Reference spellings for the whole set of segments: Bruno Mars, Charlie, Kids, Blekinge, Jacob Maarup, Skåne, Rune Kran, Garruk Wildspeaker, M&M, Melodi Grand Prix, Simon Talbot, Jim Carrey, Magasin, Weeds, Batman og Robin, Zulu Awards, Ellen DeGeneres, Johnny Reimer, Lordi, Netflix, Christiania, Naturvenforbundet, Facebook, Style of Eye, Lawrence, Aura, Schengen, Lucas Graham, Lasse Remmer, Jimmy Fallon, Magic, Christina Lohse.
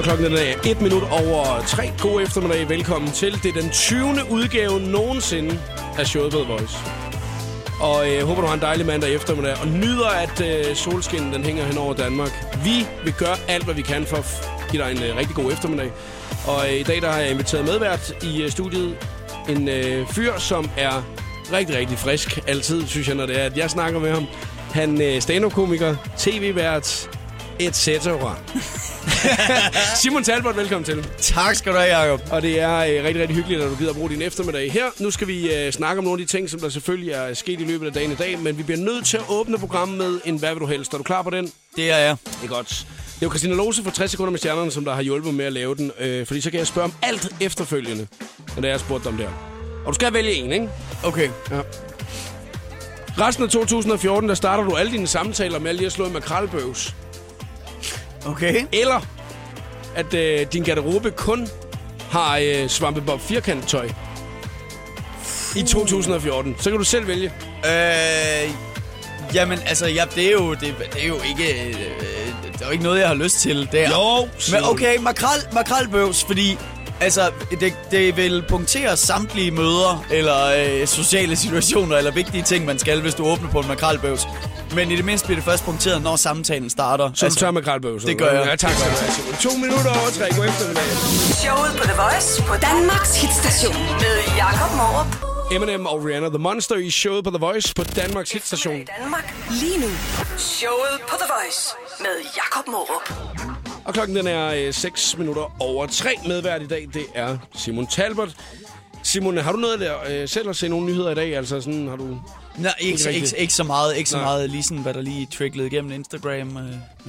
Og klokken den er 1 minut over 3. God eftermiddag. Velkommen til. Det er den 20. udgave nogensinde af showet Bad Voice. Og jeg håber, du har en dejlig mandag eftermiddag og nyder, at solskinnen den hænger hen over Danmark. Vi vil gøre alt, hvad vi kan for at give dig en rigtig god eftermiddag. Og i dag der har jeg inviteret medvært i studiet en fyr, som er rigtig, rigtig frisk altid, synes jeg, når det er, at jeg snakker med ham. Han er stand-up-komiker, tv-vært, etc. Simon Talbot, velkommen til. Tak skal du have, Jacob. Og det er rigtig, rigtig hyggeligt, at du gider at bruge din eftermiddag her. Nu skal vi snakke om nogle af de ting, som der selvfølgelig er sket i løbet af dagen i dag, men vi bliver nødt til at åbne programmet med en hvad vil du helst. Er du klar på den? Det er jeg. Det er godt. Det er jo Christina Lohse fra 60 sekunder med stjernerne, som der har hjulpet med at lave den, fordi så kan jeg spørge om alt efterfølgende, når jeg har spurgt dem der. Og du skal vælge en, ikke? Okay. Ja. Resten af 2014, der starter du alle dine samtaler med at lige at slå en makrelbøvs. Okay. Eller at din garderobe kun har svampebob firkanttøj i 2014. Så kan du selv vælge. Jamen, altså, ja, det er jo ikke noget, jeg har lyst til der. Jo. Men okay, makrelbøvs, fordi... Altså, det vil punktere samtlige møder, eller sociale situationer, eller vigtige ting, man skal, hvis du åbner på en makrelbøvs. Men i det mindste bliver det først punkteret, når samtalen starter. Så altså, du tager makrelbøvs? Det gør jeg. Ja, tak. 2 minutter over 3. God eftermiddag. Showet på The Voice på Danmarks Hitstation med Jacob Maarup. M&M og Rihanna, The Monster, i showet på The Voice på Danmarks Hitstation. I Danmark lige nu. Showet på The Voice med Jacob Maarup. Og klokken den er 6 minutter over 3. Medvært i dag, det er Simon Talbot. Simon, har du noget der selv at se nogle nyheder i dag? Altså sådan, har du... Nej, ikke så meget. Ikke så meget lige sådan, hvad der lige tricklede igennem Instagram.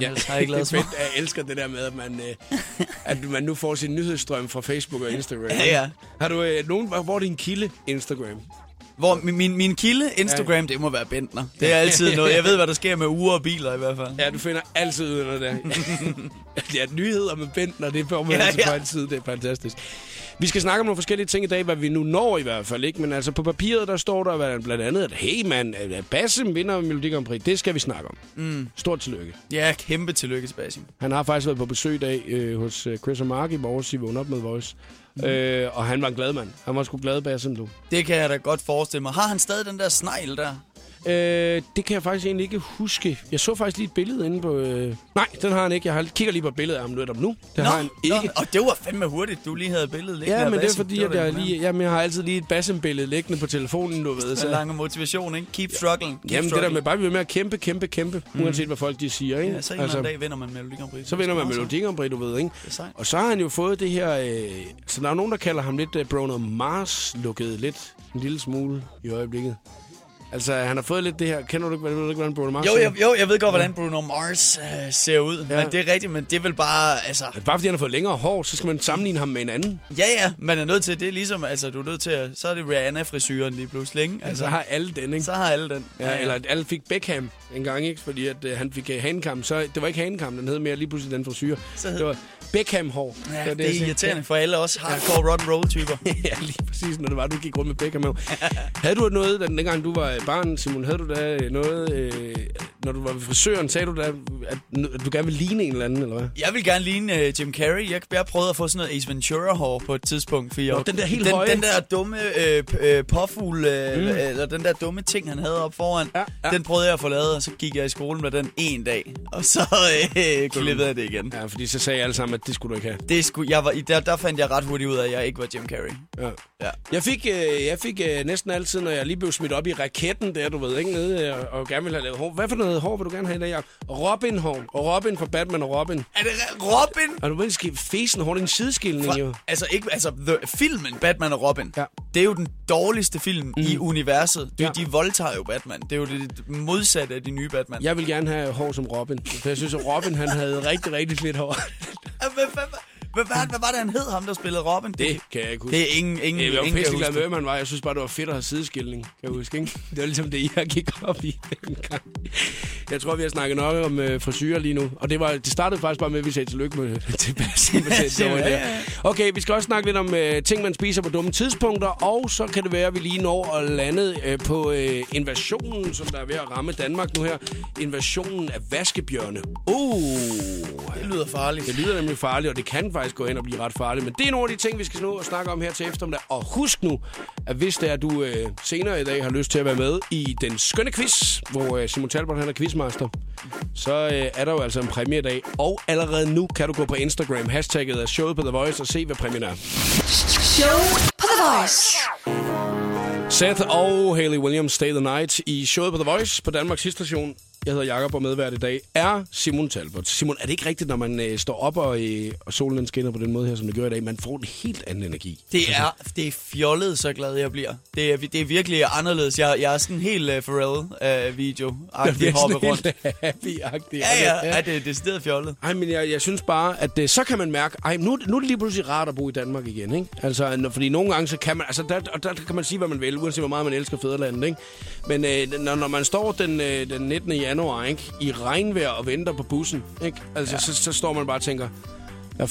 Ja, har jeg, ikke det fedt. Jeg elsker det der med, at man nu får sin nyhedsstrøm fra Facebook og Instagram. Ja. Har du nogen... Hvor er din kilde Instagram? Hvor min kilde Instagram, det må være Bentner. Det er altid noget. Jeg ved, hvad der sker med uger og biler i hvert fald. Ja, du finder altid noget der. Ja, nyheder med Bentner, det får man altid på altid. Det er fantastisk. Vi skal snakke om nogle forskellige ting i dag, hvad vi nu når i hvert fald, ikke? Men altså på papiret, der står der blandt andet, at hey man, Basim vinder Melodi Grand Prix. Det skal vi snakke om. Mm. Stort tillykke. Ja, kæmpe tillykke til Basim. Han har faktisk været på besøg i dag hos Chris og Mark i morges i Vågn Op med Voice. Mm. Og han var en glad mand. Han var sgu glad Basim, du. Det kan jeg da godt forestille mig. Har han stadig den der snegl der? Det kan jeg faktisk egentlig ikke huske. Jeg så faktisk lige et billede inde på... Nej, den har han ikke. Jeg kigger lige på billedet af ham netop nu. Det har han ikke. Og det var fandme hurtigt, du lige havde billedet liggende. Ja, men det er fordi, det var at jeg har altid lige et Basim-billede liggende på telefonen, du ved. Så lang motivation, ikke? Keep struggling. Jamen struggling. Det der med bare, vi er med at kæmpe, uanset hvad folk de siger, ikke? Ja, så en eller anden dag vinder man Melodi Grand Prix. Så vinder man Melodi Grand Prix, du ved, ikke? Og så har han jo fået det her... Så der er nogen, der kalder ham lidt Bruno Mars lukket lidt en lille smule i øjeblikket. Altså, han har fået lidt det her... Kender du ikke, hvordan Bruno Mars ser? Jo, jeg ved godt, hvordan Bruno Mars ser ud. Ja. Men det er rigtigt, men det er vel bare... Altså... Bare fordi han har fået længere hår, så skal man sammenligne ham med en anden. Ja, man er nødt til det. Ligesom, altså, du er nødt til at... Så er det Rihanna-frisyren lige pludselig, ikke? Altså, så har alle den, ikke? Så har alle den. Ja, eller at alle fik Beckham engang, ikke? Fordi at, han fik hanekam. Så det var ikke hanekam, den hed mere lige pludselig den frisyr. Så hed... Det var Beckham-hår. Ja, det er irriterende for alle også hardcore rock and roll typer. Ja, lige præcis, når det var, du gik rundt med Beckham. Havde du noget, dengang du var barn, Simon, havde du da noget, når du var ved frisøren, sagde du da, at du gerne ville ligne en eller anden, eller hvad? Jeg vil gerne ligne Jim Carrey. Jeg prøvede at få sådan noget Ace Ventura-hår på et tidspunkt. For den der helt høje. Den der dumme påfugl, eller den der dumme ting, han havde op foran, den prøvede jeg at få lavet, og så gik jeg i skolen med den en dag, og så klippede jeg det igen. Ja, fordi så sagde alle sammen, at det skulle du ikke have. Det skulle, der fandt jeg ret hurtigt ud af, at jeg ikke var Jim Carrey. Ja. Ja. Jeg fik næsten altid, når jeg lige blev smidt op i raketten der, du ved, ikke, nede og gerne ville have lavet hår. Hvad for noget hår vil du gerne have i dag, Jacob? Robin-hår. Og Robin fra Batman og Robin. Er det Robin? Og du ved ikke, fesen-hår, det er en sideskilning, jo. Altså, filmen Batman og Robin, det er jo den dårligste film i universet. De voldtager jo Batman. Det er jo det modsatte af de nye Batman. Jeg vil gerne have hår som Robin, for jeg synes, at Robin, han havde rigtig, rigtig fedt hår. Hvad var det, han hed, ham der spillede Robin? Det kan jeg ikke huske. Det er ingen jeg var pisselig glad med, man var. Jeg synes bare, det var fedt at have sideskilning, kan jeg huske, ikke? Det var ligesom det, jeg gik op i dengang. Jeg tror, vi har snakket nok om frisyrer lige nu. Og det startede faktisk bare med, at vi sagde tillykke med til Basim. Okay, vi skal også snakke lidt om ting, man spiser på dumme tidspunkter. Og så kan det være, at vi lige når at lande på invasionen, som der er ved at ramme Danmark nu her. Invasionen af vaskebjørne. Det lyder farligt. Det lyder nemlig farligt, og det kan faktisk gå hen og blive ret farligt. Men det er nogle af de ting, vi skal nu snakke om her til eftermiddag. Og husk nu, at hvis det er, at du senere i dag har lyst til at være med i den skønne quiz, hvor Simon Talbot han er quizmaster, så er der jo altså en præmie i dag. Og allerede nu kan du gå på Instagram, hashtagget er showet på The Voice, og se, hvad præmien er. Showet på The Voice. Seth og Haley Williams, Stay the Night i showet på The Voice på Danmarks Hitstation. Jeg hedder Jacob, og medvært i dag er Simon Talbot. Simon, er det ikke rigtigt, når man står op og solen den skinner på den måde her, som det gør i dag? Man får en helt anden energi. Det er fjollet, så glad jeg bliver. Det er virkelig anderledes. Jeg er sådan helt Pharrell-video. Vi hopper rundt. Happy-agtig. Ja, det er stedet fjollet. Ej, men jeg synes bare, at så kan man mærke, nu er det lige pludselig rart at bo i Danmark igen, ikke? Altså, fordi nogle gange, så kan man, altså, der kan man sige, hvad man vil, uanset hvor meget man elsker fædrelandet, ikke? Men når man står den 19. januar, ikke? I regnvejr og venter på bussen, ikke? Altså, ja. så står man bare og tænker, jeg er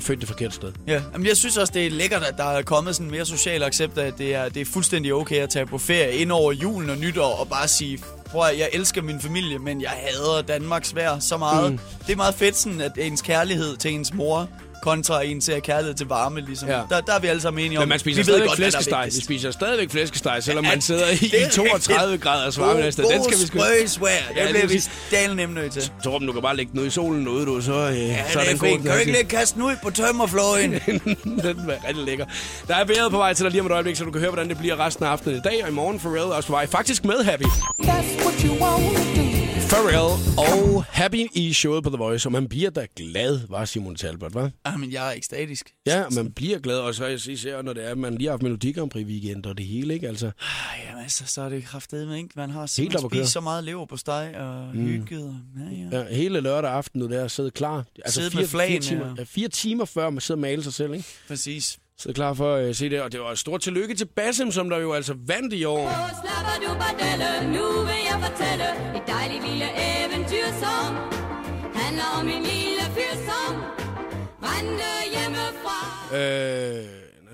født det forkerte sted. Ja, men jeg synes også, det er lækkert, at der er kommet sådan mere social accept, at det er fuldstændig okay at tage på ferie ind over julen og nytår og bare sige, prøv at jeg elsker min familie, men jeg hader Danmarks vejr så meget. Mm. Det er meget fedt sådan, at ens kærlighed til ens mor kontra en til at kærlighed til varme, ligesom. Ja. Der er vi alle sammen enige om. Men man spiser stadigvæk flæskesteg. Vi spiser stadigvæk flæskesteg, selvom man sidder i 32 graders varme næste. Den skal vi sgu. Det bliver vi dalnemt nødt til. Torben, du kan bare lægge den ud i solen derude, du, så så er den god. Kan du ikke lige kaste den ud på tømmerfløjen? Den var rigtig lækker. Der er vejret på vej til dig lige om et øjeblik, så du kan høre, hvordan det bliver resten af aftenen i dag og i morgen. Pharrell er også på vej. Faktisk med Happy. Pharrell og Happy i showet på The Voice, og man bliver da glad, var Simon Talbot, hva'? Men jeg er ekstatisk. Ja, man bliver glad, og så især, når det er, man lige har haft Melodi Grand Prix weekend og det hele, ikke? Altså. Jamen altså, så er det kraftedeme, ikke? Man har simpelthen spist så meget lever på steg og hygget. Ja. Ja, hele lørdag aften nu der, sidde klar. Altså, sidde med flagene. 4 timer før man sidder og maler sig selv, ikke? Præcis. Sidde klar for at se det, og det var et stort tillykke til Basim, som der jo altså vandt i år. Slapper du bordelle, nu vil jeg fortælle et dejligt lille eventyr, som handler om min lille fyr, som nej,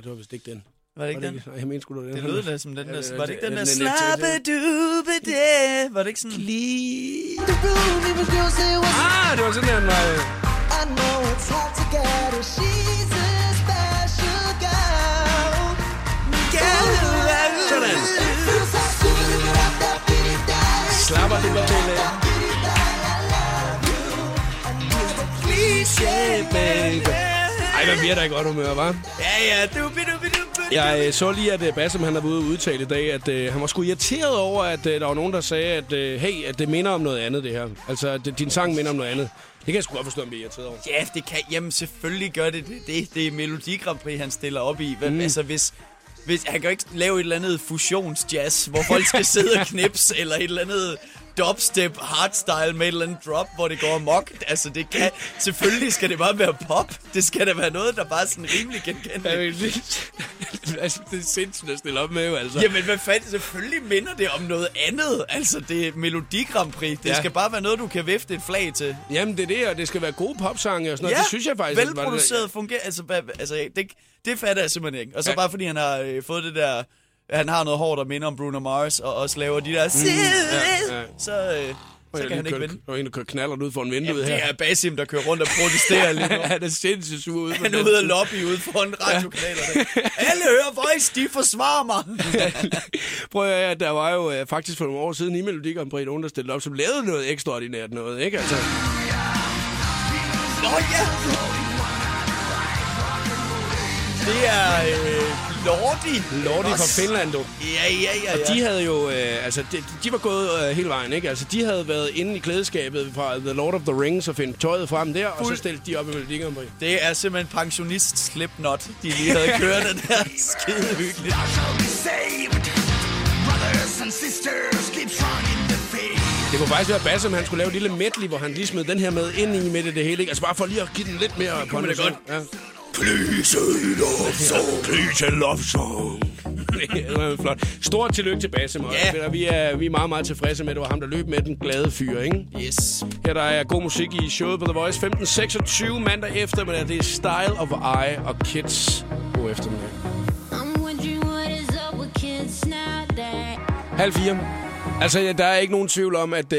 det var vist ikke den. Var det ikke den? Nej, jeg mener sgu, det var den. Det lød da som den der. Var det ikke den der? Slappedubede. Var det ikke sådan? Lige. Det var sådan der. I know it's hard to get her. She's a special girl. Sådan. Slappedubede. Ej, hvad bliver der i godt humør, hva'? Ja, jeg så lige, at Basim han har været ude og udtale i dag, at han var sgu irriteret over, at der var nogen, der sagde, at hey, at det minder om noget andet, det her. Altså, din sang minder om noget andet. Det kan jeg sgu godt forstå, at han bliver irriteret over. Ja, det kan. Jamen, selvfølgelig gør det. Det er Melodi Grand Prix, han stiller op i. Altså, hvis han kan jo ikke lave et eller andet fusionsjazz, hvor folk skal sidde og knipse, eller et eller andet dubstep, hardstyle med et eller andet drop, hvor det går amok. Altså, det kan. Selvfølgelig skal det bare være pop. Det skal da være noget, der bare er sådan rimelig genkendeligt. Altså, det er sindssygt at stille op med, jo, altså. Jamen, hvad fanden? Selvfølgelig minder det om noget andet. Altså, det er Melodi Grand Prix. Det skal bare være noget, du kan vifte et flag til. Jamen, det er det, og det skal være gode popsange og sådan noget. Det synes jeg faktisk. Velproduceret fungerer. Altså, det fatter jeg simpelthen ikke. Og så bare fordi han har fået det der. Han har noget hår, der minder om Bruno Mars, og også laver de der. Så kan han ikke vinde. Og en, der kører knallert ud foran vinduet her. Det er Basim, der kører rundt og protesterer lige nu. Han er sindssygt sur ude. Han er ude og lobby ude foran radiokanalerne. Alle hører Voice, de forsvarer mig. Prøv at høre, der var jo faktisk for nogle år siden i Melodi Grand Prix nogen, der stillede op, som lavede noget ekstraordinært noget, ikke? Altså. Nå ja! Det er Lordi fra Finland, du. Ja. Og de havde jo, altså, de var gået hele vejen, ikke? Altså, de havde været inde i klædeskabet fra The Lord of the Rings og finde tøjet frem der, og så stillede de op i Melodi Grand Prix. Det er simpelthen pensionist Slipknot, de lige havde kørende der. Skide hyggeligt. Det kunne faktisk være Basim, han skulle lave et lille medley, hvor han lige smed den her med ind i midt i det hele, ikke? Altså, bare for lige at give den lidt mere. Det kunne man da godt. Ja. Please a love song. Det var flot. Stort tillykke til Basim. Yeah. Vi er meget, meget tilfredse med, at det var ham, der løb med den glade fyr, ikke? Yes. Her der er god musik i showet på The Voice 15:26 mandag eftermiddag. Det er Style of Eye og Kids. God eftermiddag. 3:30 Altså, der er ikke nogen tvivl om, at...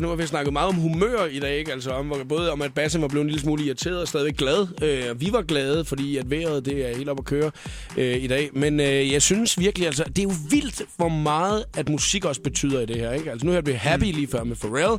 nu har vi snakket meget om humør i dag, ikke? Altså, både om, at Basim var blevet en lille smule irriteret og stadigvæk glad. Vi var glade, fordi at vejret, det er helt op at køre i dag. Men jeg synes virkelig, altså... Det er jo vildt, hvor meget at musik også betyder i det her, ikke? Altså, nu har jeg blevet happy lige før med Pharrell.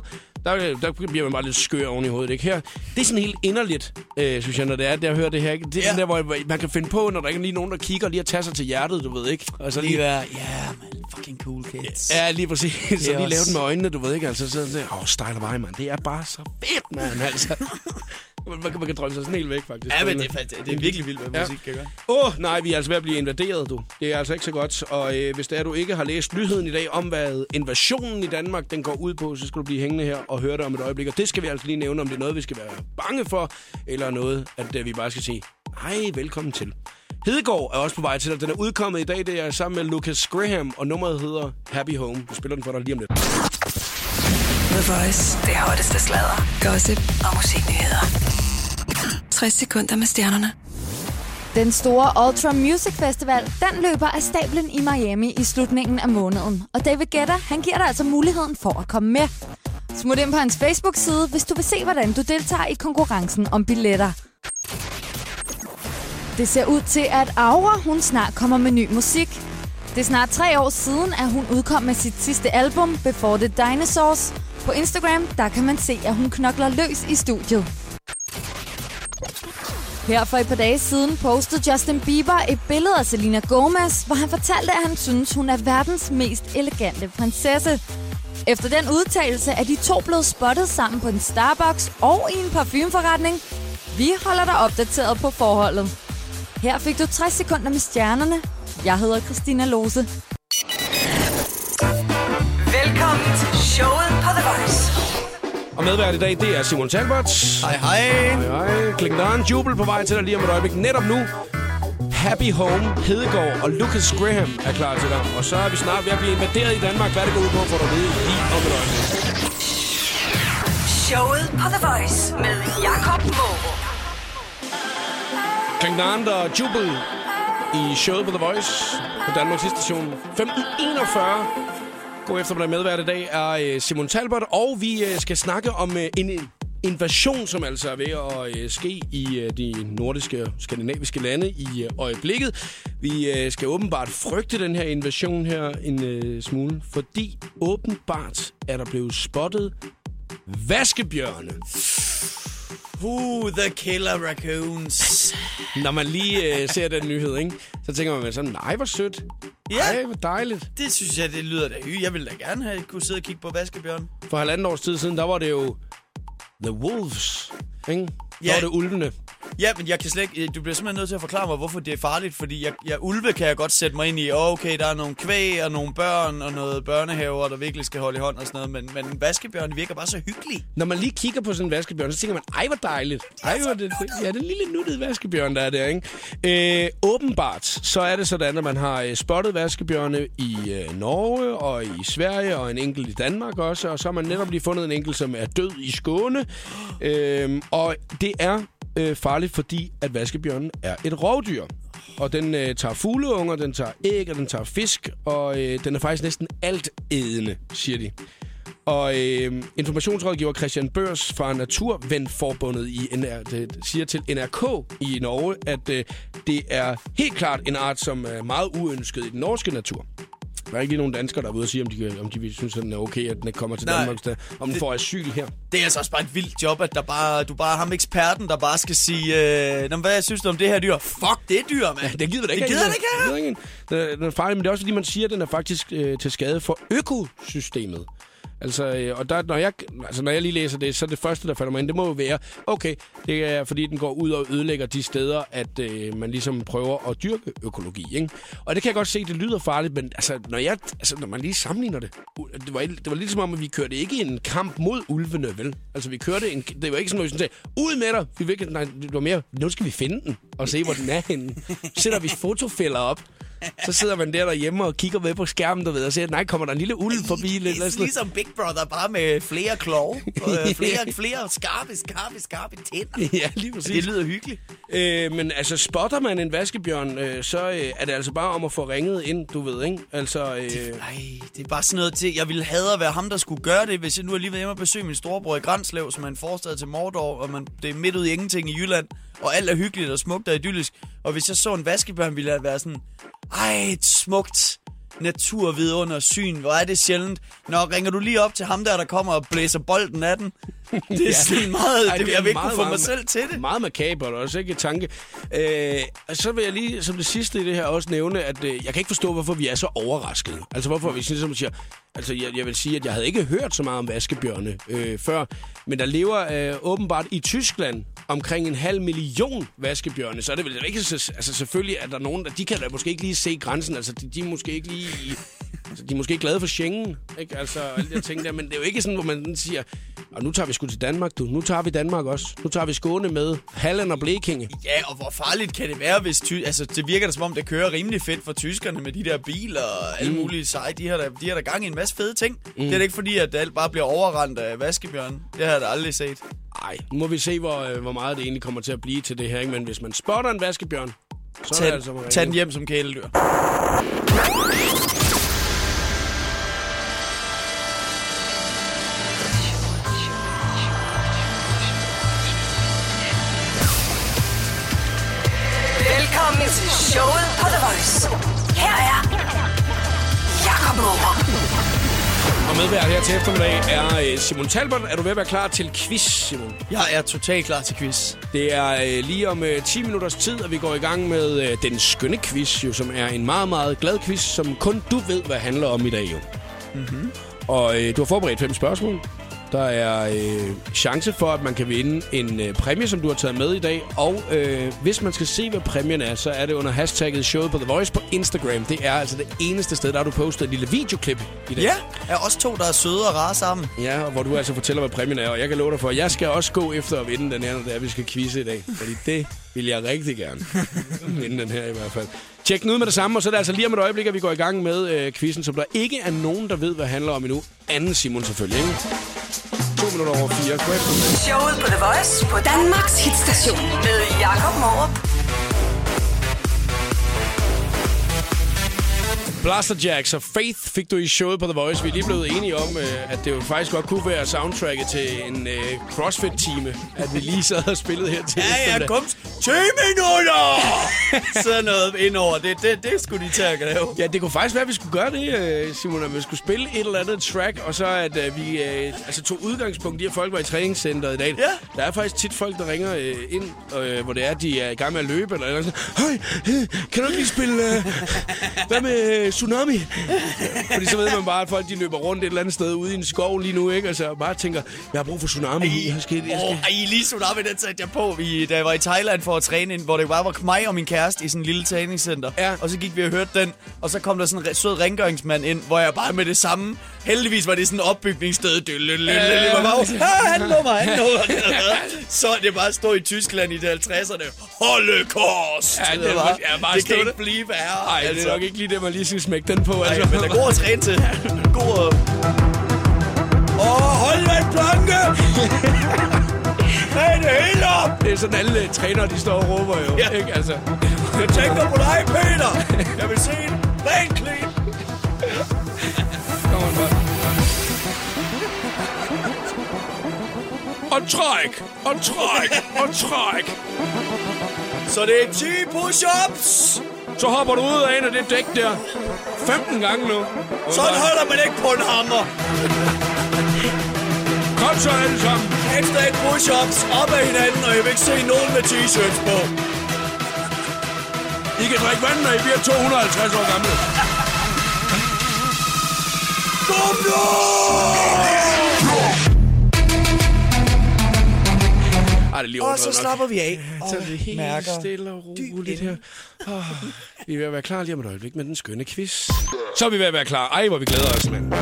Der bliver man bare lidt skør oven i hovedet, ikke? Her, det er sådan helt inderligt, synes jeg, når det er, at jeg hører det her, ikke? Det er sådan der, hvor man kan finde på, når der ikke lige nogen, der kigger lige at tage sig til hjertet, du ved, ikke? Og så lige være, man, fucking cool kids. Ja, lige præcis. Så lige lave den med øjnene, du ved, ikke? Altså sådan der, style of eye, man. Det er bare så fedt, man, altså. Man kan drømme sig sådan helt væk, faktisk. Ja, men det er virkelig vildt, hvad musik kan gøre. Nej, vi er altså ved at blive invaderet, du. Det er altså ikke så godt. Og hvis det er, du ikke har læst nyheden i dag om, hvad invasionen i Danmark, den går ud på, så skal du blive hængende her og høre det om et øjeblik. Og det skal vi altså lige nævne, om det er noget, vi skal være bange for, eller noget, at vi bare skal sige, hej, velkommen til. Hedegaard er også på vej til dig. Den er udkommet i dag, det er sammen med Lucas Graham, og nummeret hedder Happy Home. Vi spiller den for dig lige om lidt. The Voice, det hotteste sladder, gossip og musiknyheder. 60 sekunder med stjernerne. Den store Ultra Music Festival, den løber af stablen i Miami i slutningen af måneden. Og David Guetta, han giver dig altså muligheden for at komme med. Smut ind på hans Facebook-side, hvis du vil se, hvordan du deltager i konkurrencen om billetter. Det ser ud til, at Aura, hun snart kommer med ny musik. Det er snart 3 år siden, at hun udkom med sit sidste album, Before the Dinosaurs. På Instagram, der kan man se, at hun knokler løs i studiet. Her for et par dage siden postede Justin Bieber et billede af Selena Gomez, hvor han fortalte, at han synes, hun er verdens mest elegante prinsesse. Efter den udtalelse er de to blevet spottet sammen på en Starbucks og i en parfumeforretning. Vi holder dig opdateret på forholdet. Her fik du 60 sekunder med stjernerne. Jeg hedder Christina Lohse. Velkommen til showet på The Voice. Og medvært i dag, det er Simon Talbot. Hej, hej. Hej. Klingdaren jubel på vej til dig lige om et øjeblik. Netop nu, Happy Home, Hedegaard og Lucas Graham er klar til dig. Og så er vi snart ved at blive invaderet i Danmark. Hvad det går ud på, får du vide lige om et øjeblik. Showet på The Voice med Jacob Maarup. Klingdaren der jubel i showet på The Voice på Danmarks Hitstation 15:41. God eftermiddag medvært i dag er Simon Talbot, og vi skal snakke om en invasion, som altså er ved at ske i de nordiske og skandinaviske lande i øjeblikket. Vi skal åbenbart frygte den her invasion her en smule, fordi åbenbart er der blevet spottet vaskebjørne. The killer raccoons. Når man lige ser den nyhed, ikke? Så tænker man sådan, nej, hvor sødt. Ja, ej, hvor dejligt. Det synes jeg, det lyder da hyggeligt. Jeg ville da gerne have kunne sidde og kigge på vaskebjørn. For 1,5 års tid siden, der var det jo The Wolves, ikke? Der var det ulvene. Ja, men jeg kan slet ikke, du bliver simpelthen nødt til at forklare mig, hvorfor det er farligt, fordi ulve kan jeg godt sætte mig ind i, okay, der er nogle kvæg og nogle børn og noget børnehaver, der virkelig skal holde i hånd og sådan noget, men vaskebjørn virker bare så hyggelig. Når man lige kigger på sådan en vaskebjørn, så tænker man, ej, hvor dejligt. Ej, hvor det er den lille nuttede vaskebjørn, der er der, ikke? Åbenbart, så er det sådan, at man har spottet vaskebjørne i Norge og i Sverige og en enkelt i Danmark også, og så har man netop lige fundet en enkelt, som er død i Skåne, og det er farligt, fordi at vaskebjørnen er et rovdyr. Og den tager fugleunger, den tager æg, og den tager fisk, og den er faktisk næsten altædende, siger de. Og informationsrådgiver Christian Børs fra Naturvenforbundet i siger til NRK i Norge, at det er helt klart en art, som er meget uønsket i den norske natur. Der er ikke lige nogen danskere, der er ude og sige, om de synes, at den er okay, at den kommer til Danmark, om den får asyl her. Det er altså også bare et vildt job, at du bare ham eksperten, der bare skal sige, hvad synes du om det her dyr? Fuck, det er dyr, mand. Ja, det gider det ikke. Den er farlig, men det er også fordi, man siger, at den er faktisk til skade for økosystemet. Altså, og der, når jeg lige læser det, så det første, der falder mig ind, det må jo være, okay, det er fordi, den går ud og ødelægger de steder, at man ligesom prøver at dyrke økologi, ikke? Og det kan jeg godt se, det lyder farligt, men altså, når man lige sammenligner det, det var lidt som om, at vi kørte ikke en kamp mod ulvene, vel? Altså, det var ikke sådan, at vi sagde, ud med dig! Det var mere, nu skal vi finde den, og se, hvor den er henne. Sætter vi fotofælder op? Så sidder man derhjemme og kigger med på skærmen, du ved, og siger, nej, kommer der en lille ulv forbi? Det er ligesom Big Brother, bare med flere klove. Flere skarpe tænder. Ja, lige præcis. Det lyder hyggeligt. Men altså, spotter man en vaskebjørn, så er det altså bare om at få ringet ind, du ved, ikke? Altså, det er bare sådan noget til, jeg ville have at være ham, der skulle gøre det, hvis jeg nu er lige ved hjemme og besøge min storebror i Granslev, som er en forstad til Mordor, og det er midt ud i ingenting i Jylland, og alt er hyggeligt og smukt og idyllisk. Og hvis jeg så en vaskebjørn, ville jeg være sådan, ej, et smukt naturvidunder-syn, hvor er det sjældent. Nå, ringer du lige op til ham der kommer og blæser bolden af den? Det er sådan meget, ej, det vil jeg ikke kunne få mig selv til det. Meget makabert, også ikke tanke. Og så vil jeg lige som det sidste i det her også nævne, at jeg kan ikke forstå, hvorfor vi er så overraskede. Altså hvorfor vi sådan som siger, altså jeg vil sige, at jeg havde ikke hørt så meget om vaskebjørne før, men der lever åbenbart i Tyskland omkring 500.000 vaskebjørne, så er det vel ikke så, altså selvfølgelig er der nogen, der de kan da måske ikke lige se grænsen, altså de er måske ikke lige altså, de er måske ikke glade for Schengen, ikke? Altså alle de ting der, men det er jo ikke sådan, hvor man siger, og nu tager vi sgu til Danmark, du. Nu tager vi Danmark også. Nu tager vi Skåne med. Halland og Blekinge. Ja, og hvor farligt kan det være, hvis altså, det virker da som om, det kører rimelig fedt for tyskerne med de der biler og alle mulige seje. De har der gang i en masse fede ting. Det er da ikke fordi, at alt bare bliver overrendt af vaskebjørn. Det har jeg da aldrig set. Nej, nu må vi se, hvor meget det egentlig kommer til at blive til det her, ikke? Men hvis man spotter en vaskebjørn, så er det altså meget. Tag den hjem som kæledyr. Showet på The Voice. Her er Jacob Maarup. Og medvært her til eftermiddag er Simon Talbot. Er du ved at være klar til quiz, Simon? Jeg er totalt klar til quiz. Det er lige om 10 minutters tid, og vi går i gang med den skønne quiz, jo, som er en meget, meget glad quiz, som kun du ved, hvad handler om i dag. Jo. Mm-hmm. Og du har forberedt 5 spørgsmål. Der er chance for, at man kan vinde en præmie, som du har taget med i dag. Og hvis man skal se, hvad præmien er, så er det under hashtagget showet på The Voice på Instagram. Det er altså det eneste sted, der har du postet et lille videoklip i dag. Ja, er også 2, der er søde og rare sammen. Ja, og hvor du altså fortæller, hvad præmien er. Og jeg kan love dig for, at jeg skal også gå efter at vinde den her, når det er, vi skal quizze i dag. Fordi det vil jeg rigtig gerne vinde den her i hvert fald. Tjek den ud med det samme, og så er det altså lige om et øjeblik, at vi går i gang med quizzen, som der ikke er nogen, der ved, hvad det handler om endnu. Anden Simon selvfølgelig, ikke? 2 minutter over 4. Showet på The Voice på Danmarks Hitstation med Jacob Maarup. Blaster Jacks og Faith fik du i showet på The Voice. Vi er lige blevet enige om, at det jo faktisk godt kunne være soundtracket til en CrossFit-time, at vi lige sad og spillede her til. Ja, kom. 10 minutter! Sådan noget indover. Det skulle de tage at lave. Ja, det kunne faktisk være, at vi skulle gøre det, Simon. At vi skulle spille et eller andet track, og så at vi altså tog udgangspunkt i, at folk var i træningscenteret i dag. Ja. Der er faktisk tit folk, der ringer ind, hvor det er, de er i gang med at løbe. Eller sådan. Høj, kan du ikke lige spille? Hvad med tsunami. Fordi så ved man bare, at folk de løber rundt et eller andet sted ude i en skov lige nu, ikke? Og så bare tænker, jeg har brug for tsunami. Lige tsunami, den satte jeg på, da jeg var i Thailand for at træne, hvor det bare var mig og min kæreste i sådan en lille træningscenter. Ja. Og så gik vi og hørte den, og så kom der sådan en sød rengøringsmand ind, hvor jeg bare med det samme. Heldigvis var det sådan en opbygningssted. Så det bare stod i Tyskland i de 50'erne. Holocaust! Det kan ikke blive værre. Nej, det er nok ikke lige det, man lige smæk den på, altså. Ej, men der er god at træne til. God. Hold med en planke! Træn det hele op! Det er sådan, alle trænere, de står og råber jo. Ja. Ikke, altså. Jeg tænker på dig, Peter! Jeg vil se en rent clean! Kom on, og træk! Og træk! Og træk! Så det er 10 push-ups! Så hopper du ud af en af det dæk der 15 gange nu. Sådan holder man ikke på en hammer. Kom så alle sammen. Efter et push-ups op af hinanden, og jeg vil ikke se nogen med t-shirts på. I kan drikke vand, når I bliver 250 år gamle. Kom nu! Og så slapper vi af. Så er det helt stille og roligt her. Vi er ved at være klar lige om et øjeblik med den skønne quiz. Så er vi ved at være klar. Ej, hvor vi glæder os, mand.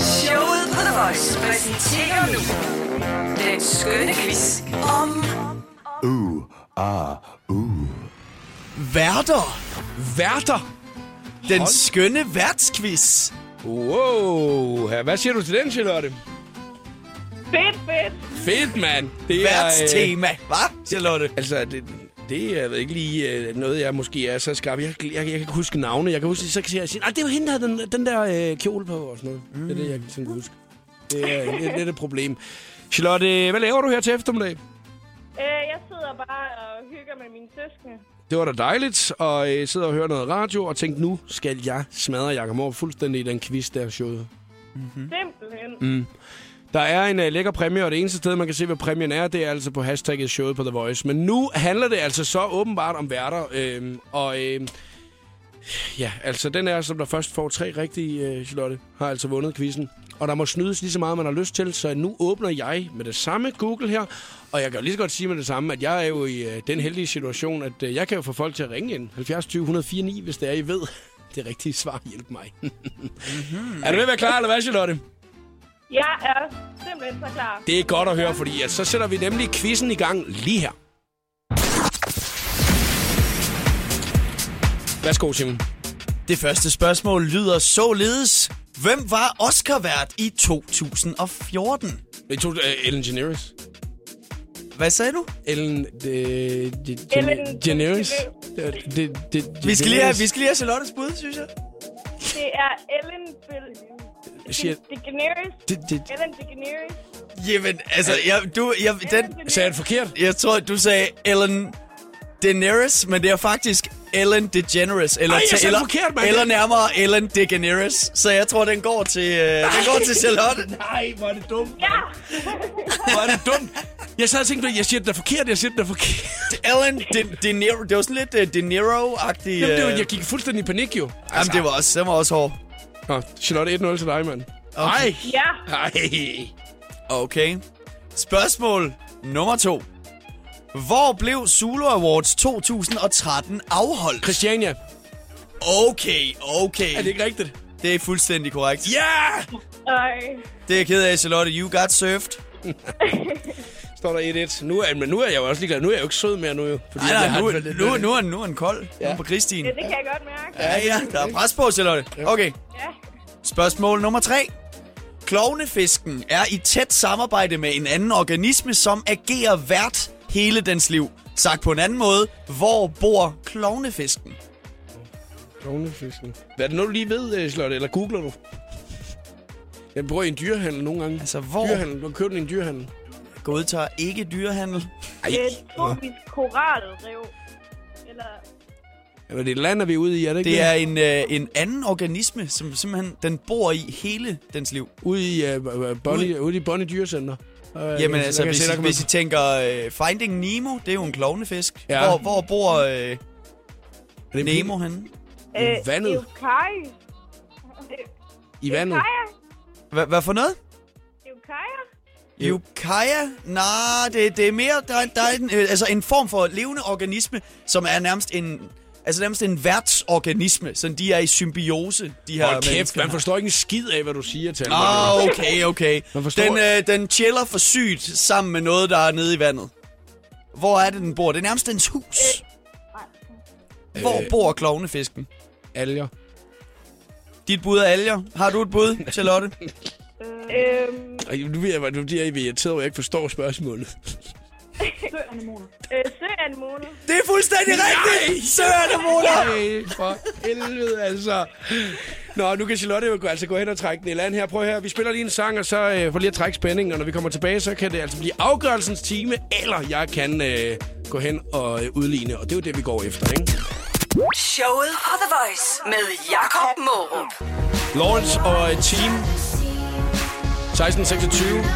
Showet på The Voice præsenterer nu den skønne quiz om... Værter. Den skønne værtsquiz. Wow. Hvad siger du til den, Charlotte? Fedt. Fedt, mand. Værtstema, hva', Charlotte? Altså, det er ikke lige noget, jeg måske er så skarp. Jeg kan huske navne. Jeg kan huske, så kan jeg sige, det var hende, der havde den der kjole på og sådan noget. Mm. Det er det, jeg kan huske. Det er et problem. Charlotte, hvad laver du her til eftermiddag? Jeg sidder bare og hygger med mine søskende. Det var da dejligt, og sidder og hører noget radio, og tænkte, nu skal jeg smadre Jacob Maarup fuldstændig i den quiz, der er showet. Mm-hmm. Simpelthen. Mm. Der er en lækker præmie, og det eneste sted, man kan se, hvad præmien er, det er altså på hashtagget showet på The Voice. Men nu handler det altså så åbenbart om værter, ja, altså den er, som der først får 3 rigtige, Charlotte, har altså vundet quizzen. Og der må snydes lige så meget, man har lyst til, så nu åbner jeg med det samme Google her. Og jeg kan jo lige så godt sige med det samme, at jeg er jo i den heldige situation, at jeg kan jo få folk til at ringe ind. 70 20 149, hvis det er, I ved det rigtige svar. Hjælp mig. Mm-hmm. Er du ved at være klar, eller hvad, Charlotte? Jeg er simpelthen så klar. Det er godt at høre, fordi så sætter vi nemlig quizzen i gang lige her. Værsgo, Simon. Det første spørgsmål lyder således. Hvem var Oscar-vært i 2014? Ellen DeGeneres. Hvad sagde du? Ellen DeGeneres. Vi skal lige have Charlottes bud, synes jeg. Det er Ellen DeGeneres. Ellen DeGeneres. Jamen, altså, sagde jeg det forkert? Jeg tror, du sagde Ellen DeGeneres, men det er faktisk Ellen DeGeneres eller nærmere Ellen DeGeneres, så jeg tror den går til Charlotte. Nej, hvor er det dumt. Ja. Hvor er det dumt. Jeg sad og tænkte, jeg siger det der forkert, Ellen DeGeneres, det var sådan lidt De Niro-agtig. Jamen, det var, jeg gik fuldstændig i panik jo. Altså, jamen det var også hård. Nå, Charlotte 1-0 til dig, mand. Nej. Ja. Nej. Okay. Spørgsmål nummer 2. Hvor blev Zulu Awards 2013 afholdt? Christiania. Okay. Er det ikke rigtigt? Det er fuldstændig korrekt. Ja! Yeah! Det er jeg ked af, Charlotte. You got served. Står der 1-1. Nu er jeg jo også ligeglad. Nu er jeg jo ikke sød mere nu. Fordi nu er den kold. Ja. På Kristin. Ja, det kan jeg godt mærke. Ja. Der er pres på, Charlotte. Okay. Ja. Spørgsmål nummer 3. Klovnefisken er i tæt samarbejde med en anden organisme, som agerer vært hele dens liv. Sagt på en anden måde, hvor bor klovnefisken? Klovnefisken. Hvad er det nu, du lige ved, Charlotte? Eller googler du? Jeg bruger en dyrehandel nogle gange. Altså, hvor? Dyrehandel. Du køber en dyrehandel. Godtager ikke dyrehandel. Ej. Det er et tropisk koralrev. Eller... Jamen, det er et land, vi er ude i, er det ikke? Det er en anden organisme, som simpelthen den bor i hele dens liv. Ude i Bonnie Dyrecenter. Jamen altså, hvis I tænker Finding Nemo, det er jo en klovnefisk. Ja. Hvor bor Nemo henne? I vandet. Eukaja. I vandet. Hvad for noget? Eukaja? Nej, det er mere... Der er en form for levende organisme, som er nærmest en... Altså nærmest en værtsorganisme, så de er i symbiose, de her mennesker. Kæft, man forstår ikke en skid af, hvad du siger til mig. Okay. Den chiller for sygt sammen med noget, der er nede i vandet. Hvor er det, den bor? Det er nærmest dens hus. Hvor bor klovnefisken? Alger. Dit bud er alger. Har du et bud, Charlotte? Nu bliver jeg irriteret, og jeg ikke forstår spørgsmålet. Søanemoner. Søanemoner. Det er fuldstændig rigtigt. Søanemoner. Nej, for helvede altså. Nå, nu kan Charlotte jo altså gå hen og trække den i land her. Prøv her. Vi spiller lige en sang, og så får lige at trække spændingen. Og når vi kommer tilbage, så kan det altså blive afgørelsens time. Eller jeg kan gå hen og udligne. Og det er jo det, vi går efter, ikke? Showet på The Voice med Jacob Maarup. Lawrence og Team. 16:26.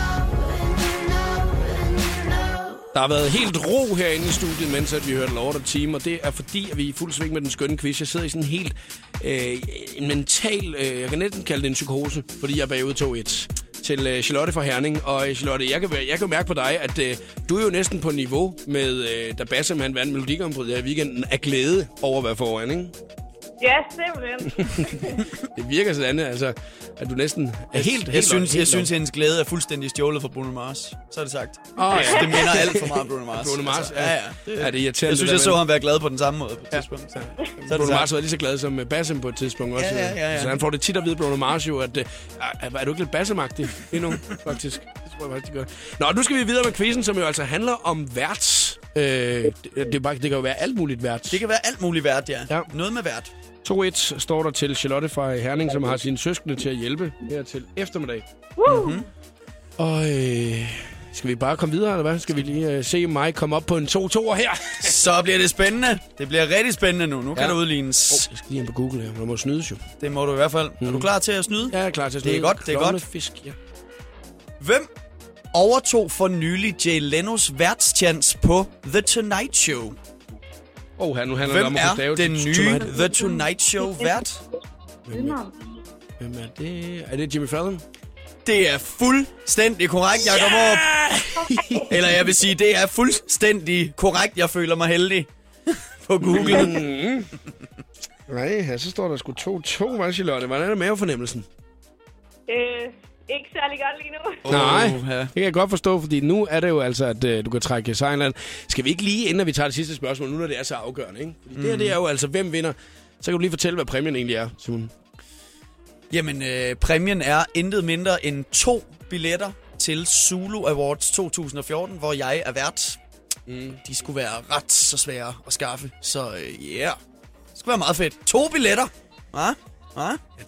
Der har været helt ro herinde i studiet, mens at vi hørte Lord of Team, og det er fordi, at vi er i fuld sving med den skønne quiz. Jeg sidder i sådan en helt mental, jeg kan næsten kalde det en psykose, fordi jeg er bagud 2-1 til Charlotte fra Herning. Og Charlotte, jeg kan mærke på dig, at du er jo næsten på niveau med, da Basim vandt Melodi Grand Prix i weekenden, af glæde over at være foran, ikke? Ja, simpelthen. Det virker sådan, altså, at du næsten er helt, jeg synes, hendes glæde er fuldstændig stjålet fra Bruno Mars. Så er det sagt. Oh, altså, ja. Det minder alt for meget om Bruno Mars. Bruno Mars, altså, ja. Det er irriterende. Jeg synes, jeg så ham være glad på den samme måde på et tidspunkt. Ja. Så Bruno Mars var lige så glad som Basim på et tidspunkt også. Ja. Så han får det tit at vide, Bruno Mars jo, at er du ikke lidt Basim-agtig endnu, faktisk? Det tror jeg faktisk, det gør. Nå, nu skal vi videre med quizzen, som jo altså handler om værts. Det kan jo være alt muligt vært. Det kan være alt muligt vært, ja. Noget med vært. 2-1 står der til Charlotte fra Herning, som har sine søskende til at hjælpe her til eftermiddag. Mm-hmm. Og skal vi bare komme videre, eller hvad? Skal vi lige se mig komme op på en 2-2'er her? Så bliver det spændende. Det bliver rigtig spændende nu. Nu kan det udlignes. Jeg skal lige ind på Google her. Man må snydes jo. Det må du i hvert fald. Er du klar til at snyde? Ja, jeg er klar til at snyde. Det er godt, det er godt. Fisk, ja. Hvem overtog for nylig Jay Lenos værtschance på The Tonight Show? Nu handler det om at stave til Tonight. Hvem er den nye The Tonight Show-vært? Hvem er det? Er det Jimmy Fallon? Det er fuldstændig korrekt, Jacob Maarup. Yeah! Eller jeg vil sige, det er fuldstændig korrekt. Jeg føler mig heldig på Google. Nej, så står der sgu 2-2, var det, Charlotte? Hvordan er det mavefornemmelsen? Ikke særlig godt lige nu. Nej, det kan jeg godt forstå, fordi nu er det jo altså, at du kan trække sejren. Skal vi ikke lige, inden vi tager det sidste spørgsmål, nu når det er så afgørende, ikke? Fordi det her, det er jo altså, hvem vinder? Så kan du lige fortælle, hvad præmien egentlig er, Simon. Jamen, præmien er intet mindre end 2 billetter til Zulu Awards 2014, hvor jeg er vært. De skulle være ret så svære at skaffe, så det skulle være meget fedt. 2 billetter! Ja,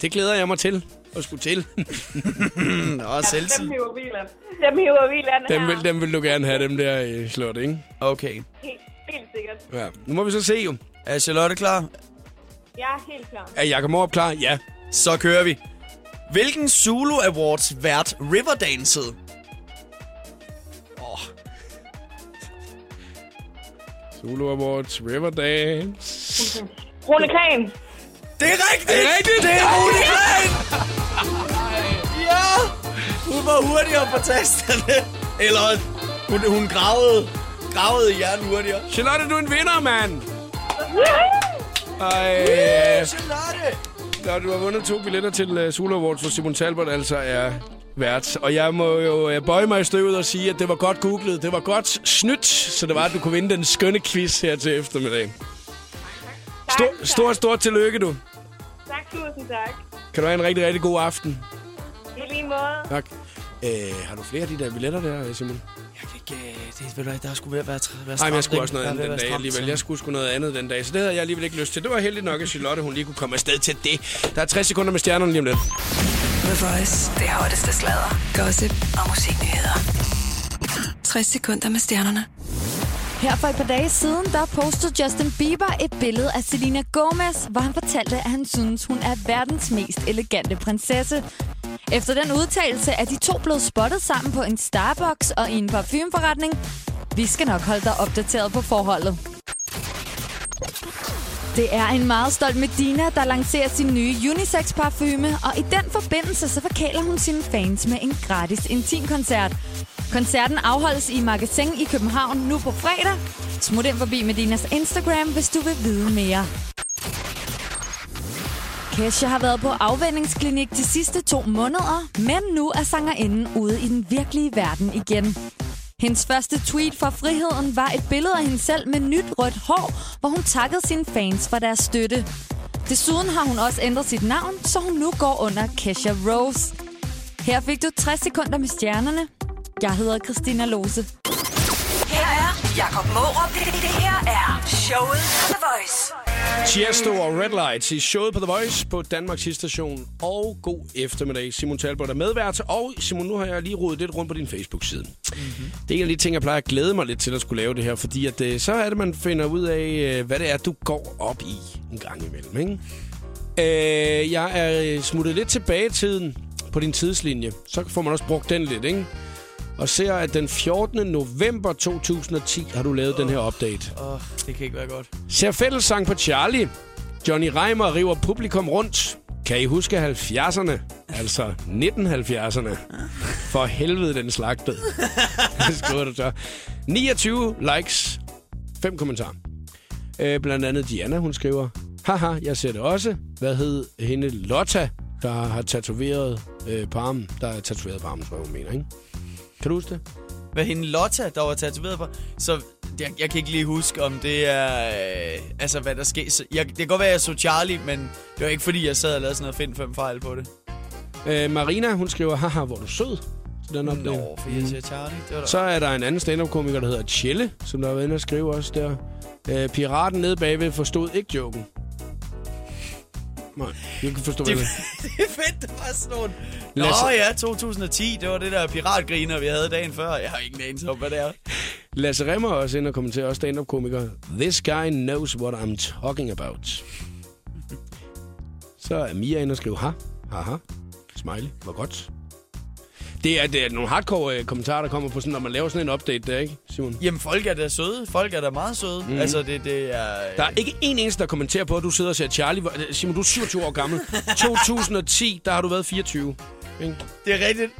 det glæder jeg mig til. Og skulle til. Nå, selvtid. Dem hiver vi land her. Dem vil du gerne have, dem der i slottet, ikke? Okay. Helt sikkert. Ja. Nu må vi så se jo. Er Charlotte klar? Jeg er helt klar. Er Jacob Maarup klar? Ja. Så kører vi. Hvilken Zulu Awards vært riverdancede? Zulu Awards Riverdance. Rune Kran. Det er rigtigt! Det er Rune Kran! Ja! Hun var hurtigere på tasterne. Eller hun gravede i hjernen hurtigere. Charlotte, du er en vinder, mand! Charlotte! Nå, du har vundet 2 billetter til Zulu Awards, hvor Simon Talbot altså er vært. Og jeg må jo bøje mig i støvet og sige, at det var godt googlet. Det var godt snydt, så det var, at du kunne vinde den skønne quiz her til eftermiddag. Stort tillykke, du. Tak, tusind tak. Kan du have en rigtig, rigtig god aften. I lige måde. Tak. Har du flere af de der billetter der, Simon? Jeg kan ikke... Det, ved du, der skulle være stramt. Nej, jeg skulle også noget andet den dag alligevel. Jeg skulle sgu noget andet den dag, så det havde jeg alligevel ikke lyst til. Det var heldigt nok, at Charlotte hun lige kunne komme afsted til det. Der er 60 sekunder med stjernerne lige om lidt. The Voice. Det hotteste sladder. Gossip og musiknyheder. 60 sekunder med stjernerne. Her for et par dage siden, der postede Justin Bieber et billede af Selena Gomez, hvor han fortalte, at han synes, hun er verdens mest elegante prinsesse. Efter den udtalelse er de 2 blevet spottet sammen på en Starbucks og i en parfumeforretning. Vi skal nok holde dig opdateret på forholdet. Det er en meget stolt Medina, der lancerer sin nye unisex-parfume, og i den forbindelse så forkæler hun sine fans med en gratis intimkoncert. Koncerten afholdes i Magasin i København nu på fredag. Smut ind forbi Medinas Instagram, hvis du vil vide mere. Kesha har været på afvænningsklinik de sidste 2 måneder, men nu er sangerinden ude i den virkelige verden igen. Hendes første tweet fra friheden var et billede af hende selv med nyt rødt hår, hvor hun takkede sine fans for deres støtte. Desuden har hun også ændret sit navn, så hun nu går under Kesha Rose. Her fik du 60 sekunder med stjernerne. Jeg hedder Christina Lohse. Her er Jacob Maarup. Det her er showet på The Voice. Tiesto og Red Lights i showet på The Voice på Danmarks Hitstation. Og god eftermiddag. Simon Talbot er medvært. Og Simon, nu har jeg lige rodet lidt rundt på din Facebook-side. Mm-hmm. Det er en af de ting, jeg plejer at glæde mig lidt til at skulle lave det her. Fordi at, så er det, man finder ud af, hvad det er, du går op i en gang imellem. Ikke? Jeg er smuttet lidt tilbage i tiden på din tidslinje. Så får man også brugt den lidt, ikke? Og ser, at den 14. november 2010 har du lavet den her update. Det kan ikke være godt. Ser fællessang på Charlie. Johnny Reimer river publikum rundt. Kan I huske 70'erne? Altså 1970'erne. For helvede, den slagtede. Det skriver du så. 29 likes. 5 kommentarer. Blandt andet Diana, hun skriver... Haha, jeg ser det også. Hvad hed hende Lotta, der har tatoveret på armen? Der er tatoveret på armen, tror jeg, hun mener, ikke? Kan du huske det? Hvad hende Lotta, der var tatoveret på? Så jeg kan ikke lige huske, om det er... altså, hvad der sker. Så, det kan godt være, at jeg så Charlie, men det var ikke, fordi jeg sad og lavede sådan noget find 5 fejl på det. Marina, hun skriver, haha, hvor er du sød. Den op nå, for jeg siger Charlie. Det var der. Så er der en anden stand-up-komiker, der hedder Chelle, som der har været inde og skrive også der. Piraten nede bagved forstod ikke joken. Nej, jeg kan forstå det. Det er fedt, det var sådan nogle... Nå ja, 2010, det var det der piratgriner, vi havde dagen før. Jeg har ingen anelse om, hvad det er. Lasse Remmer også ind og kommenterer også stand-up-komiker. This guy knows what I'm talking about. Så er Mia ind og skriver, ha, haha, smiley, hvor godt. Det er nogle hardcore kommentarer, der kommer på sådan, når man laver sådan en update der, ikke, Simon? Jamen, folk er da søde. Folk er da meget søde. Mm-hmm. Altså, det er... Der er ikke en eneste, der kommenterer på, at du sidder og siger, Charlie, Simon, du er 27 år gammel. 2010, der har du været 24. Ikke? Det er rigtigt.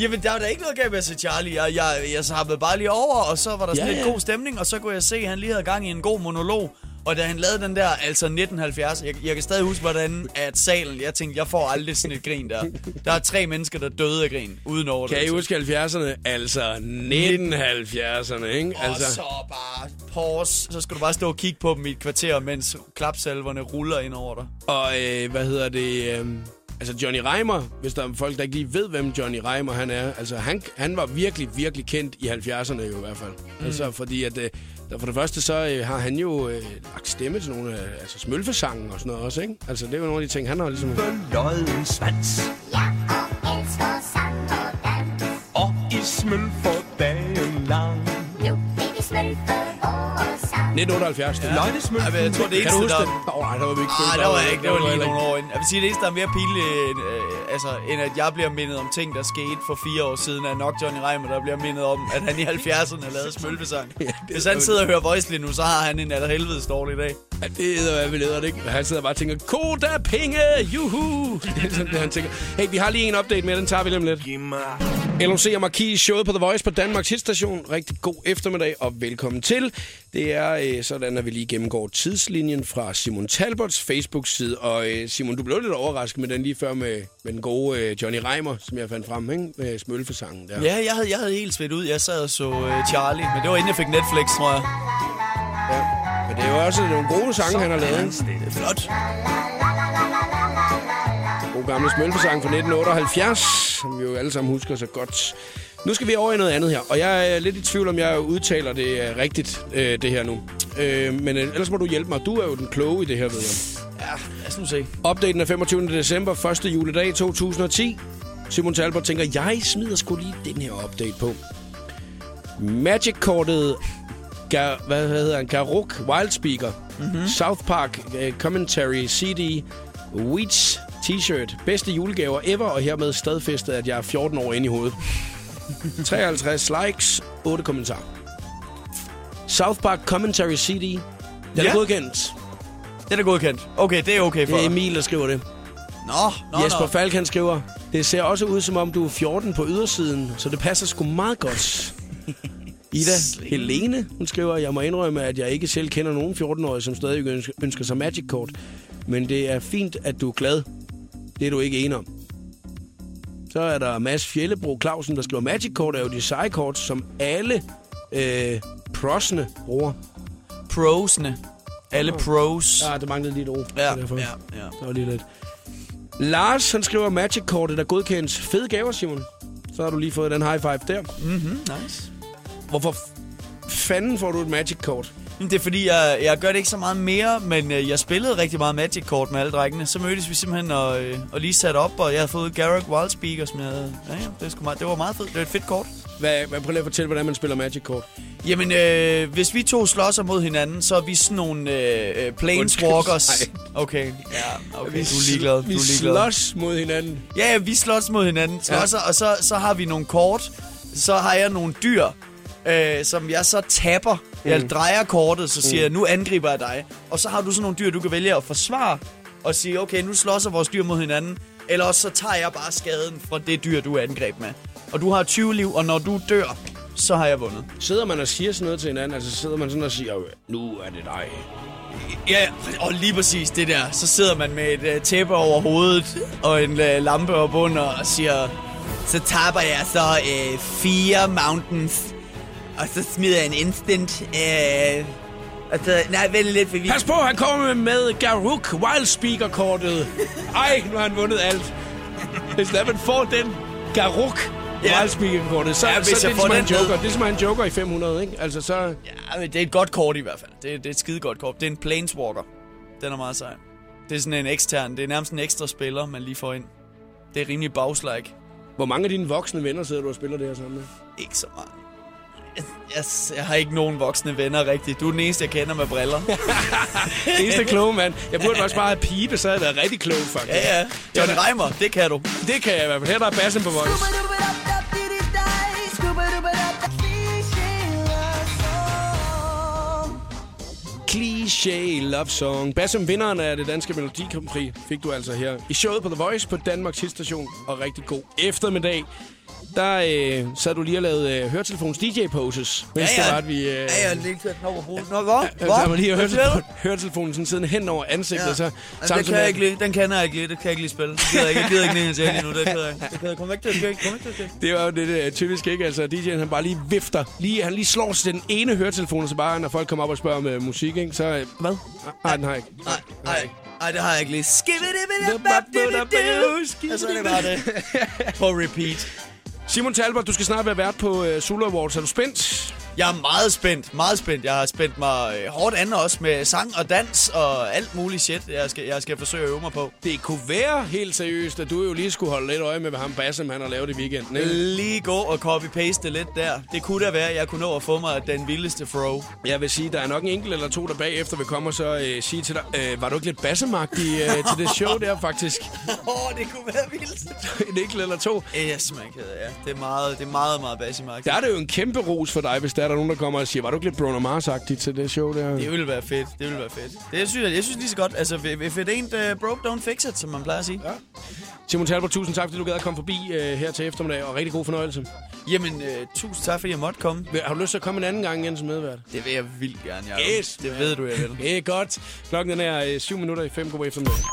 Jamen, der var da ikke noget galt med at sige Charlie. Jeg hoppede bare lige over, og så var der sådan lidt god stemning, og så kunne jeg se, at han lige havde gang i en god monolog. Og da han lavede den der, altså 1970, jeg kan stadig huske, hvordan at salen, jeg tænkte, jeg får aldrig sådan et grin der. Der er 3 mennesker, der døde af grin, uden over det. Kan I huske 70'erne? Altså 1970'erne, ikke? Og altså. Så bare pause, så skal du bare stå og kigge på dem i et kvarter, mens klapsalverne ruller ind over dig. Og hvad hedder det... Altså Johnny Reimer, hvis der er folk, der ikke lige ved, hvem Johnny Reimer han er. Altså han var virkelig, virkelig kendt i 70'erne jo i hvert fald. Mm. Altså fordi at, for det første så har han jo lagt stemme til nogle altså smølfesangen og sådan noget også, ikke? Altså det er jo nogle af de ting, han har ligesom... Beløjen svans. Jeg elsker sang og dans. Og I smølfer dagen lang. Jo, det er smølfer. 1978. Ja. Løg, det smølte. Jeg tror, det eneste, kan du huske der... Åh, der var vi ikke følt. Nej, der var jeg ikke. Det var lige nogle år inden. Jeg vil sige, det eneste, der er mere pinligt, end at jeg bliver mindet om ting, der skete for 4 år siden, er nok Johnny Reimer, der bliver mindet om, at han i 70'erne har lavet smølfesang. Ja, hvis han sidder og hører Voice nu, så har han en allerhelvedes dårlig dag. Ja, det hedder, hvad vi leder det, ikke? Han sidder bare og tænker, koda penge, juhu! Sådan, han tænker, hey, vi har lige en update med, den tager vi lige om lidt. LOC og Marquis showet på The Voice på Danmarks Hitstation. Rigtig god eftermiddag og velkommen til. Det er sådan, at vi lige gennemgår tidslinjen fra Simon Talbots Facebook-side. Og Simon, du blev lidt overrasket med den lige før med den gode Johnny Reimer, som jeg fandt frem, ikke? Med smølfesangen der. Ja, jeg havde helt svedt ud. Jeg sad og så Charlie, men det var inden jeg fik Netflix, tror jeg. Ja, men det er jo også nogle gode sange, han har lavet. Det er flot. God gamle smølfesang fra 1978, som vi jo alle sammen husker så godt. Nu skal vi over i noget andet her, og jeg er lidt i tvivl, om jeg udtaler det rigtigt, det her nu. Men ellers må du hjælpe mig. Du er jo den kloge i det her, ved jeg. Ja, lad os nu se. Opdateringen er 25. december, første juledag 2010. Simon Talbot tænker, jeg smider sgu lige den her update på. Magic-kortet, hvad hedder han? Garruk Wildspeaker, mm-hmm. South Park Commentary CD, Weeds T-shirt, bedste julegaver ever, og hermed stadfæstet, at jeg er 14 år inde i hovedet. 53 likes, 8 kommentarer. South Park Commentary CD. Den er godkendt. Den er godkendt. Okay, det er okay for dig. Det er Emil, der skriver det. Nå. Jesper Falk, han skriver, det ser også ud, som om du er 14 på ydersiden, så det passer sgu meget godt. Ida Helene, hun skriver, jeg må indrømme, at jeg ikke selv kender nogen 14-årige, som stadig ønsker sig Magic-kort. Men det er fint, at du er glad. Det er du ikke enig om. Så er der Mads Fjellebro Clausen, der skriver, Magic-kort er jo de seje kort, som alle prosne bruger. Prosne. Alle pros. Ja, der manglede lige et ord. Ja. Der var lige lidt. Lars, han skriver, Magic-kortet er godkendt. Fede gaver, Simon. Så har du lige fået den high five der. Mhm, nice. Hvorfor fanden får du et Magic-kort? Det er fordi, jeg gør det ikke så meget mere, men jeg spillede rigtig meget Magic-kort med alle drengene. Så mødtes vi simpelthen og lige satte op, og jeg havde fået Garruk Wildspeaker, som jeg havde... Ja, det var meget fedt. Det var et fedt kort. Prøv lige at fortælle, hvordan man spiller Magic-kort. Jamen, hvis vi to slåser mod hinanden, så er vi sådan nogle planeswalkers. Okay, ja, okay. Du er ligeglad. Vi slås mod hinanden. Ja, vi slås mod hinanden. Slåser, ja. Og så har vi nogle kort. Så har jeg nogle dyr. Som jeg så tapper. Jeg drejer kortet, så siger jeg, nu angriber jeg dig. Og så har du sådan nogle dyr, du kan vælge at forsvare, og sige, okay, nu slåser vores dyr mod hinanden. Eller også så tager jeg bare skaden fra det dyr, du er angreb med. Og du har 20 liv, og når du dør, så har jeg vundet. Sidder man og siger sådan noget til hinanden? Altså sidder man sådan og siger, nu er det dig, Ja, og lige præcis det der. Så sidder man med et tæppe over hovedet og en lampe op under og siger, så tapper jeg så 4 mountains, og så smider jeg en instant. Nej, vent lidt, for vi... Pas på, han kommer med Garruk Wildspeaker-kortet. Ej, nu har han vundet alt. Hvis man får den Garruk Wildspeaker-kortet, så, ja, så det er som en joker. Det er som en joker i 500, ikke? Altså, så... Ja, men det er et godt kort i hvert fald. Det er et skide godt kort. Det er en planeswalker. Den er meget sej. Det er sådan en ekstern. Det er nærmest en ekstra spiller, man lige får ind. Det er rimelig bagslæg. Hvor mange af dine voksne venner sidder du og spiller det her sammen med? Ikke så meget. Jeg har ikke nogen voksne venner rigtigt. Du er den eneste, jeg kender med briller. Den eneste kloge, mand. Jeg burde også bare have pibe, så havde jeg været rigtig klog, faktisk. Ja, ja. Johnny Reimer, det kan du. Det kan jeg i hvert fald. Her der er Basim på voice. Cliché love song. Basim, vinderen af det danske Melodi Grand Prix, fik du altså her i showet på The Voice på Danmarks Hitstation. Og rigtig god eftermiddag. Der sad du lige og lavede høretelefonens DJ-poses. Ja, ja. Jeg lige kørt den over hovedet. Nå, hvor? Der var lige høretelefonen sådan siddende hen over ansigtet. Ja. Så, jamen, den kan jeg ikke lige. Den kender jeg ikke lige. Det kan jeg ikke lige spille. Jeg gider ikke ned til endnu. Det kan jeg. Kom væk til at skæg. Det var jo det typisk, ikke? Altså, DJ'en han bare lige vifter. Han lige slår til den ene høretelefon, og så bare, når folk kommer op og spørger om musik, ikke? Så, hvad? Nej, den har jeg ikke. Nej, det har jeg ikke lige. Og så er det bare det. På repeat. Simon Talbot, du skal snart være vært på Zulu Awards. Er du spændt? Jeg er meget spændt. Jeg har spændt mig hårdt an også med sang og dans og alt muligt shit, jeg skal forsøge at øve mig på. Det kunne være helt seriøst, at du jo lige skulle holde lidt øje med, hvad ham Basim han har lavet i weekenden. Ikke? Lige gå og copy-paste lidt der. Det kunne da være, at jeg kunne nå at få mig den vildeste throw. Jeg vil sige, der er nok en enkelt eller to, der bagefter vil komme og så sige til dig, var du ikke lidt Basim-agtig til det show der faktisk? Det kunne være vildt. En enkelt eller to? Yes, man kan, ja. Det er meget Basim-agtigt. Der er det jo en kæmpe ros for dig, hvis der er nogen, der kommer og siger, var du ikke lidt Bruno Mars-agtig til det show der? Det ville være fedt. Jeg synes lige så godt. Altså, if it ain't broke, don't fix it, som man plejer at sige. Ja. Simon Talbot, tusind tak, fordi du gad at komme forbi her til eftermiddag, og rigtig god fornøjelse. Jamen, tusind tak, fordi jeg måtte komme. Har du lyst til at komme en anden gang igen som medvært? Det vil jeg vildt gerne, Jacob. Yes, det ved du, jeg vil. Det er godt. Klokken er 7:05. God eftermiddag.